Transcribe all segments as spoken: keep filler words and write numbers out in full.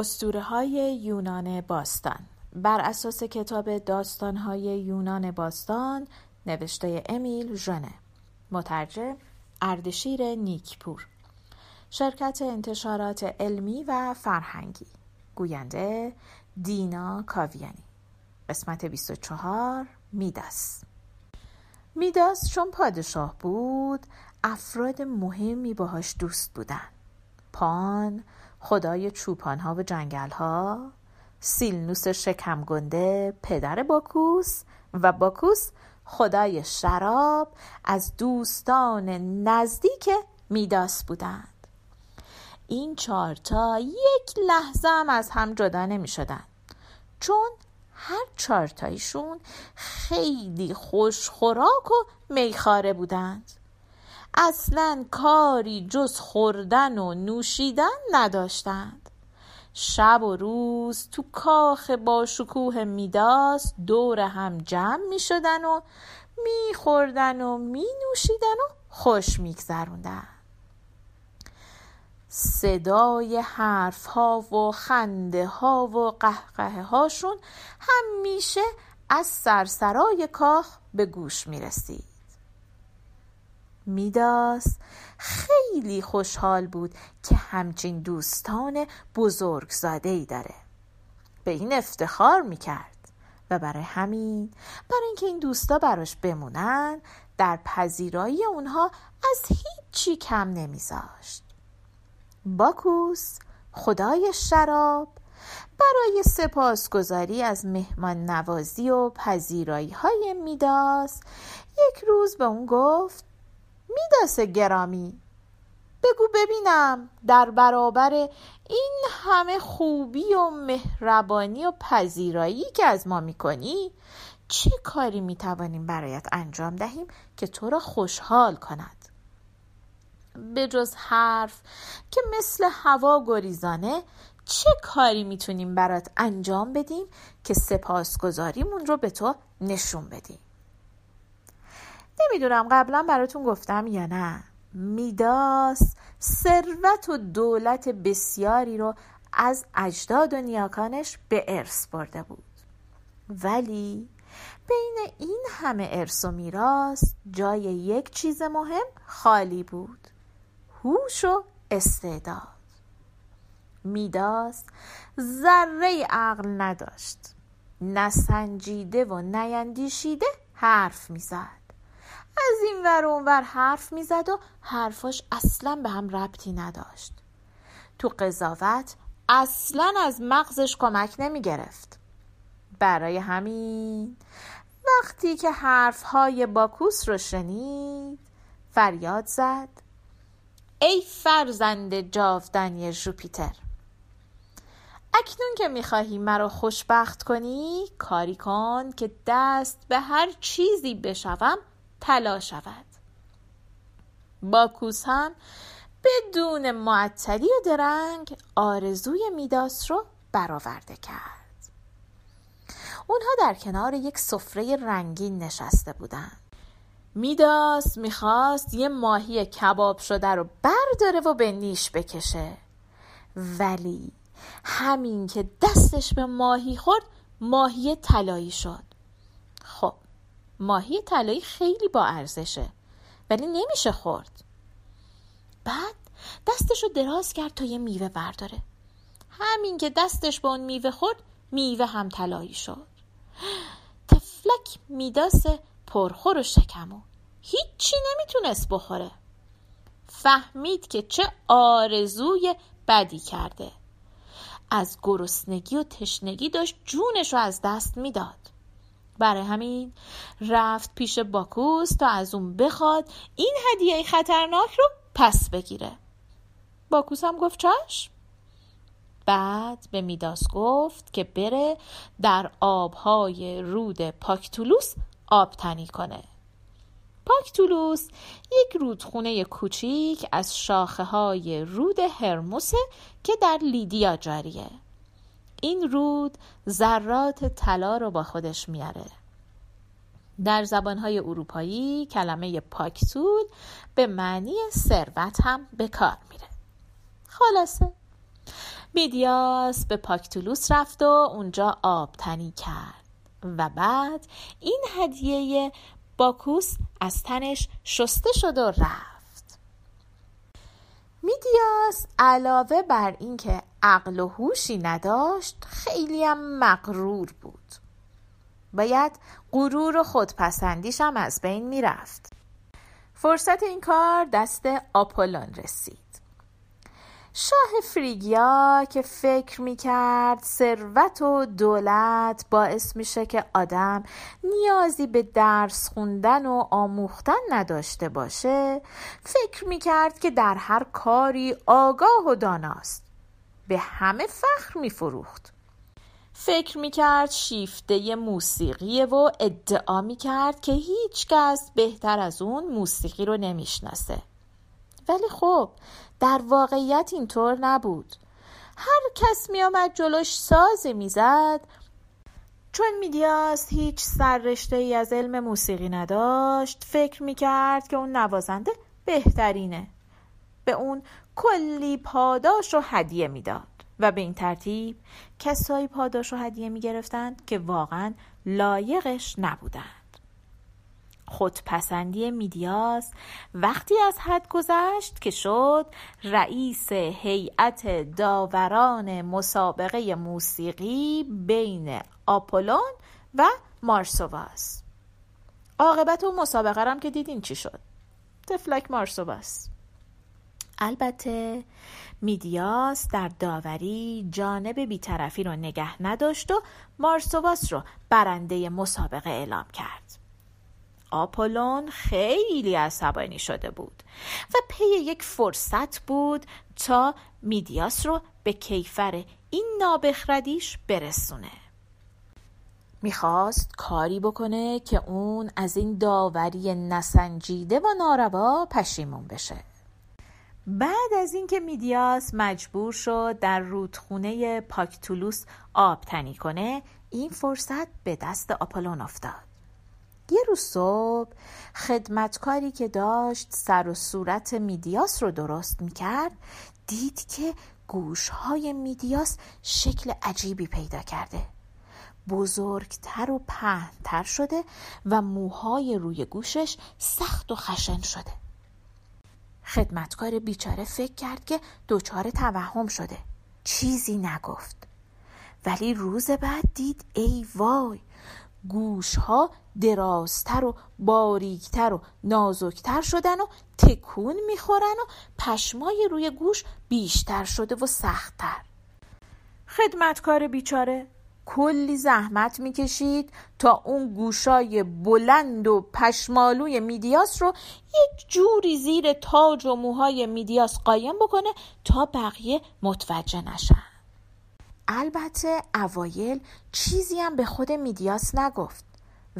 اسطوره‌های یونان باستان بر اساس کتاب داستان‌های یونان باستان نوشته امیل جنه، مترجم اردشیر نیکپور، شرکت انتشارات علمی و فرهنگی، گوینده دینا کاویانی. قسمت بیست و چهار، میداس. میداس چون پادشاه بود، افراد مهمی باهاش دوست بودن. پان، خدای چوپانها و جنگلها، سیلنوس شکم گنده، پدر باکوس، و باکوس، خدای شراب، از دوستان نزدیک میداس بودند. این چارتا یک لحظه هم از هم جدا نمی شدن، چون هر چارتایشون خیلی خوشخوراک و میخاره بودند. اصلاً کاری جز خوردن و نوشیدن نداشتند. شب و روز تو کاخ با شکوه میداس دور هم جمع می شدن و می خوردن و می نوشیدن و خوش می گذروندن. صدای حرف ها و خنده ها و قهقه هاشون همیشه از سرسرای کاخ به گوش می رسید. میداس خیلی خوشحال بود که همچین دوستان بزرگزاده‌ای داره. به این افتخار میکرد و برای همین، برای اینکه این دوستا براش بمونن، در پذیرایی اونها از هیچی کم نمیذاشت. باکوس، خدای شراب، برای سپاسگزاری از مهمان نوازی و پذیرایی های میداس، یک روز به اون گفت: میداس گرامی، بگو ببینم در برابر این همه خوبی و مهربانی و پذیرایی که از ما میکنی، چه کاری میتوانیم برایت انجام دهیم که تو را خوشحال کند؟ به جز حرف که مثل هوا گریزانه، چه کاری میتونیم برات انجام بدیم که سپاسگزاریمون رو به تو نشون بدیم؟ نمیدونم قبلا براتون گفتم یا نه، میداس ثروت و دولت بسیاری رو از اجداد و نیاکانش به ارث برده بود. ولی بین این همه ارث و میراث جای یک چیز مهم خالی بود: هوش و استعداد. میداس ذره عقل نداشت. نسنجیده و نیندیشیده حرف میزد. از این ور اون ور حرف میزد و حرفاش اصلا به هم ربطی نداشت. تو قضاوت اصلا از مغزش کمک نمی گرفت. برای همین وقتی که حرفهای باکوس رو شنید، فریاد زد: ای فرزند جاودانی ژوپیتر، اکنون که میخواهی مرا خوشبخت کنی، کاری کن که دست به هر چیزی بشوم تلاش شود. باکوس هم بدون معطلی و درنگ آرزوی میداس رو برآورده کرد. اونها در کنار یک سفره رنگین نشسته بودند. میداس میخواست یه ماهی کباب شده رو برداره و به نیش بکشه، ولی همین که دستش به ماهی خورد، ماهی طلایی شد. خب ماهی طلایی خیلی با ارزشه، ولی نمیشه خورد. بعد دستشو دراز کرد تا یه میوه برداره. همین که دستش به اون میوه خورد، میوه هم طلایی شد. تفلک میداس پرخور و شکمو، هیچی نمیتونست بخوره. فهمید که چه آرزوی بدی کرده. از گرسنگی و تشنگی داشت جونشو از دست میداد. برای همین رفت پیش باکوس تا از اون بخواد این هدیه خطرناک رو پس بگیره. باکوس هم گفت چشم. بعد به میداس گفت که بره در آبهای رود پاکتولوس آب تنی کنه. پاکتولوس یک رودخونه کوچیک از شاخه های رود هرموسه که در لیدیا جاریه. این رود ذرات طلا رو با خودش میاره. در زبانهای اروپایی کلمه پاکتول به معنی ثروت هم به کار میره. خلاصه میداس به پاکتولوس رفت و اونجا آب تنی کرد و بعد این هدیه باکوس از تنش شسته شد و رفت. میداس علاوه بر اینکه عقل و هوشی نداشت، خیلی هم مغرور بود. باید غرور و خودپسندیش هم از بین میرفت. فرصت این کار دست آپولون رسید. شاه فریگیا که فکر میکرد ثروت و دولت باعث میشه که آدم نیازی به درس خوندن و آموختن نداشته باشه، فکر میکرد که در هر کاری آگاه و داناست. به همه فخر میفروخت. فکر میکرد شیفته موسیقیه و ادعا میکرد که هیچ کس بهتر از اون موسیقی رو نمیشناسه. ولی خب در واقعیت اینطور نبود. هر کس می آمد جلوش ساز می زد. چون میداس هیچ سررشته ای از علم موسیقی نداشت، فکر می کرد که اون نوازنده بهترینه. به اون کلی پاداش و هدیه می داد و به این ترتیب کسایی پاداش و هدیه می گرفتند که واقعا لایقش نبودند. خودپسندی میداس وقتی از حد گذشت که شد رئیس هیئت داوران مسابقه موسیقی بین آپولون و مارسواس. عاقبت اون مسابقه رم که دیدین چی شد، تفلک مارسواس. البته میداس در داوری جانب بی‌طرفی رو نگه نداشت و مارسواس رو برنده مسابقه اعلام کرد. آپولون خیلی عصبانی شده بود و پی یک فرصت بود تا میداس رو به کیفر این نابخردیش برسونه. میخواست کاری بکنه که اون از این داوری نسنجیده و ناروا پشیمون بشه. بعد از اینکه میداس مجبور شد در رودخونه پاکتولوس آب تنی کنه، این فرصت به دست آپولون افتاد. یه روز صبح خدمتکاری که داشت سر و صورت میداس رو درست میکرد، دید که گوشهای میداس شکل عجیبی پیدا کرده. بزرگتر و پهن‌تر شده و موهای روی گوشش سخت و خشن شده. خدمتکار بیچاره فکر کرد که دچار توهم شده. چیزی نگفت. ولی روز بعد دید ای وای، گوشها درازتر و باریکتر و نازکتر شدن و تکون میخورن و پشمای روی گوش بیشتر شده و سختتر. خدمتکار بیچاره کلی زحمت میکشید تا اون گوشای بلند و پشمالوی میداس رو یک جوری زیر تاج و موهای میداس قایم بکنه تا بقیه متوجه نشن. البته اوایل چیزی هم به خود میداس نگفت،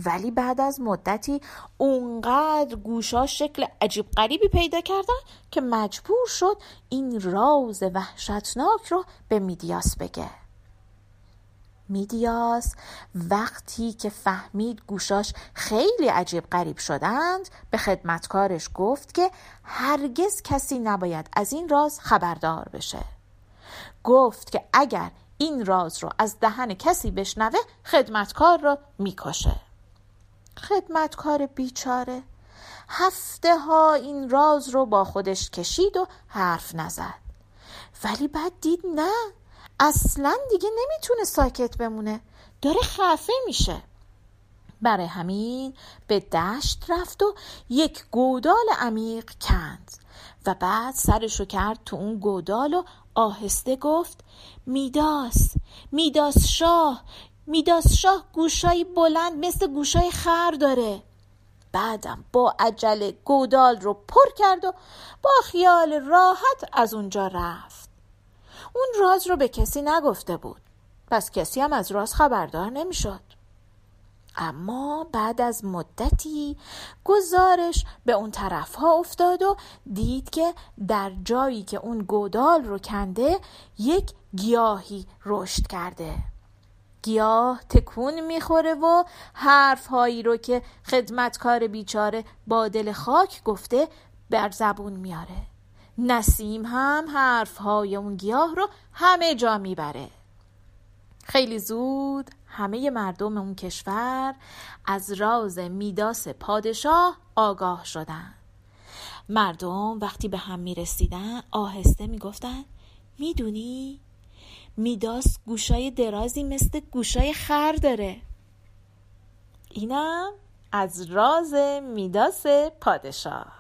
ولی بعد از مدتی اونقدر گوشا شکل عجیب غریبی پیدا کردن که مجبور شد این راز وحشتناک رو به میداس بگه. میداس وقتی که فهمید گوشاش خیلی عجیب غریب شدند، به خدمتکارش گفت که هرگز کسی نباید از این راز خبردار بشه. گفت که اگر این راز رو از دهن کسی بشنوه خدمتکار رو میکشه. خدمتکار بیچاره هفته ها این راز رو با خودش کشید و حرف نزد. ولی بعد دید نه، اصلا دیگه نمیتونه ساکت بمونه، داره خفه میشه. برای همین به دشت رفت و یک گودال عمیق کند و بعد سرشو کرد تو اون گودال و آهسته گفت میداس، میداس شاه، میداس شاه گوشای بلند مثل گوشای خر داره. بعدم با عجله گودال رو پر کرد و با خیال راحت از اونجا رفت. اون راز رو به کسی نگفته بود، پس کسی هم از راز خبردار نمیشد. اما بعد از مدتی گزارش به اون طرف ها افتاد و دید که در جایی که اون گودال رو کنده یک گیاهی رشد کرده. گیاه تکون میخوره و حرف هایی رو که خدمتکار بیچاره با دل خاک گفته بر زبون میاره نسیم هم حرفهای اون گیاه رو همه جا میبره. خیلی زود همه مردم اون کشور از راز میداس پادشاه آگاه شدن. مردم وقتی به هم میرسیدن آهسته میگفتن میدونی؟ میداس گوشای درازی مثل گوشای خر داره. اینم از راز میداس پادشاه.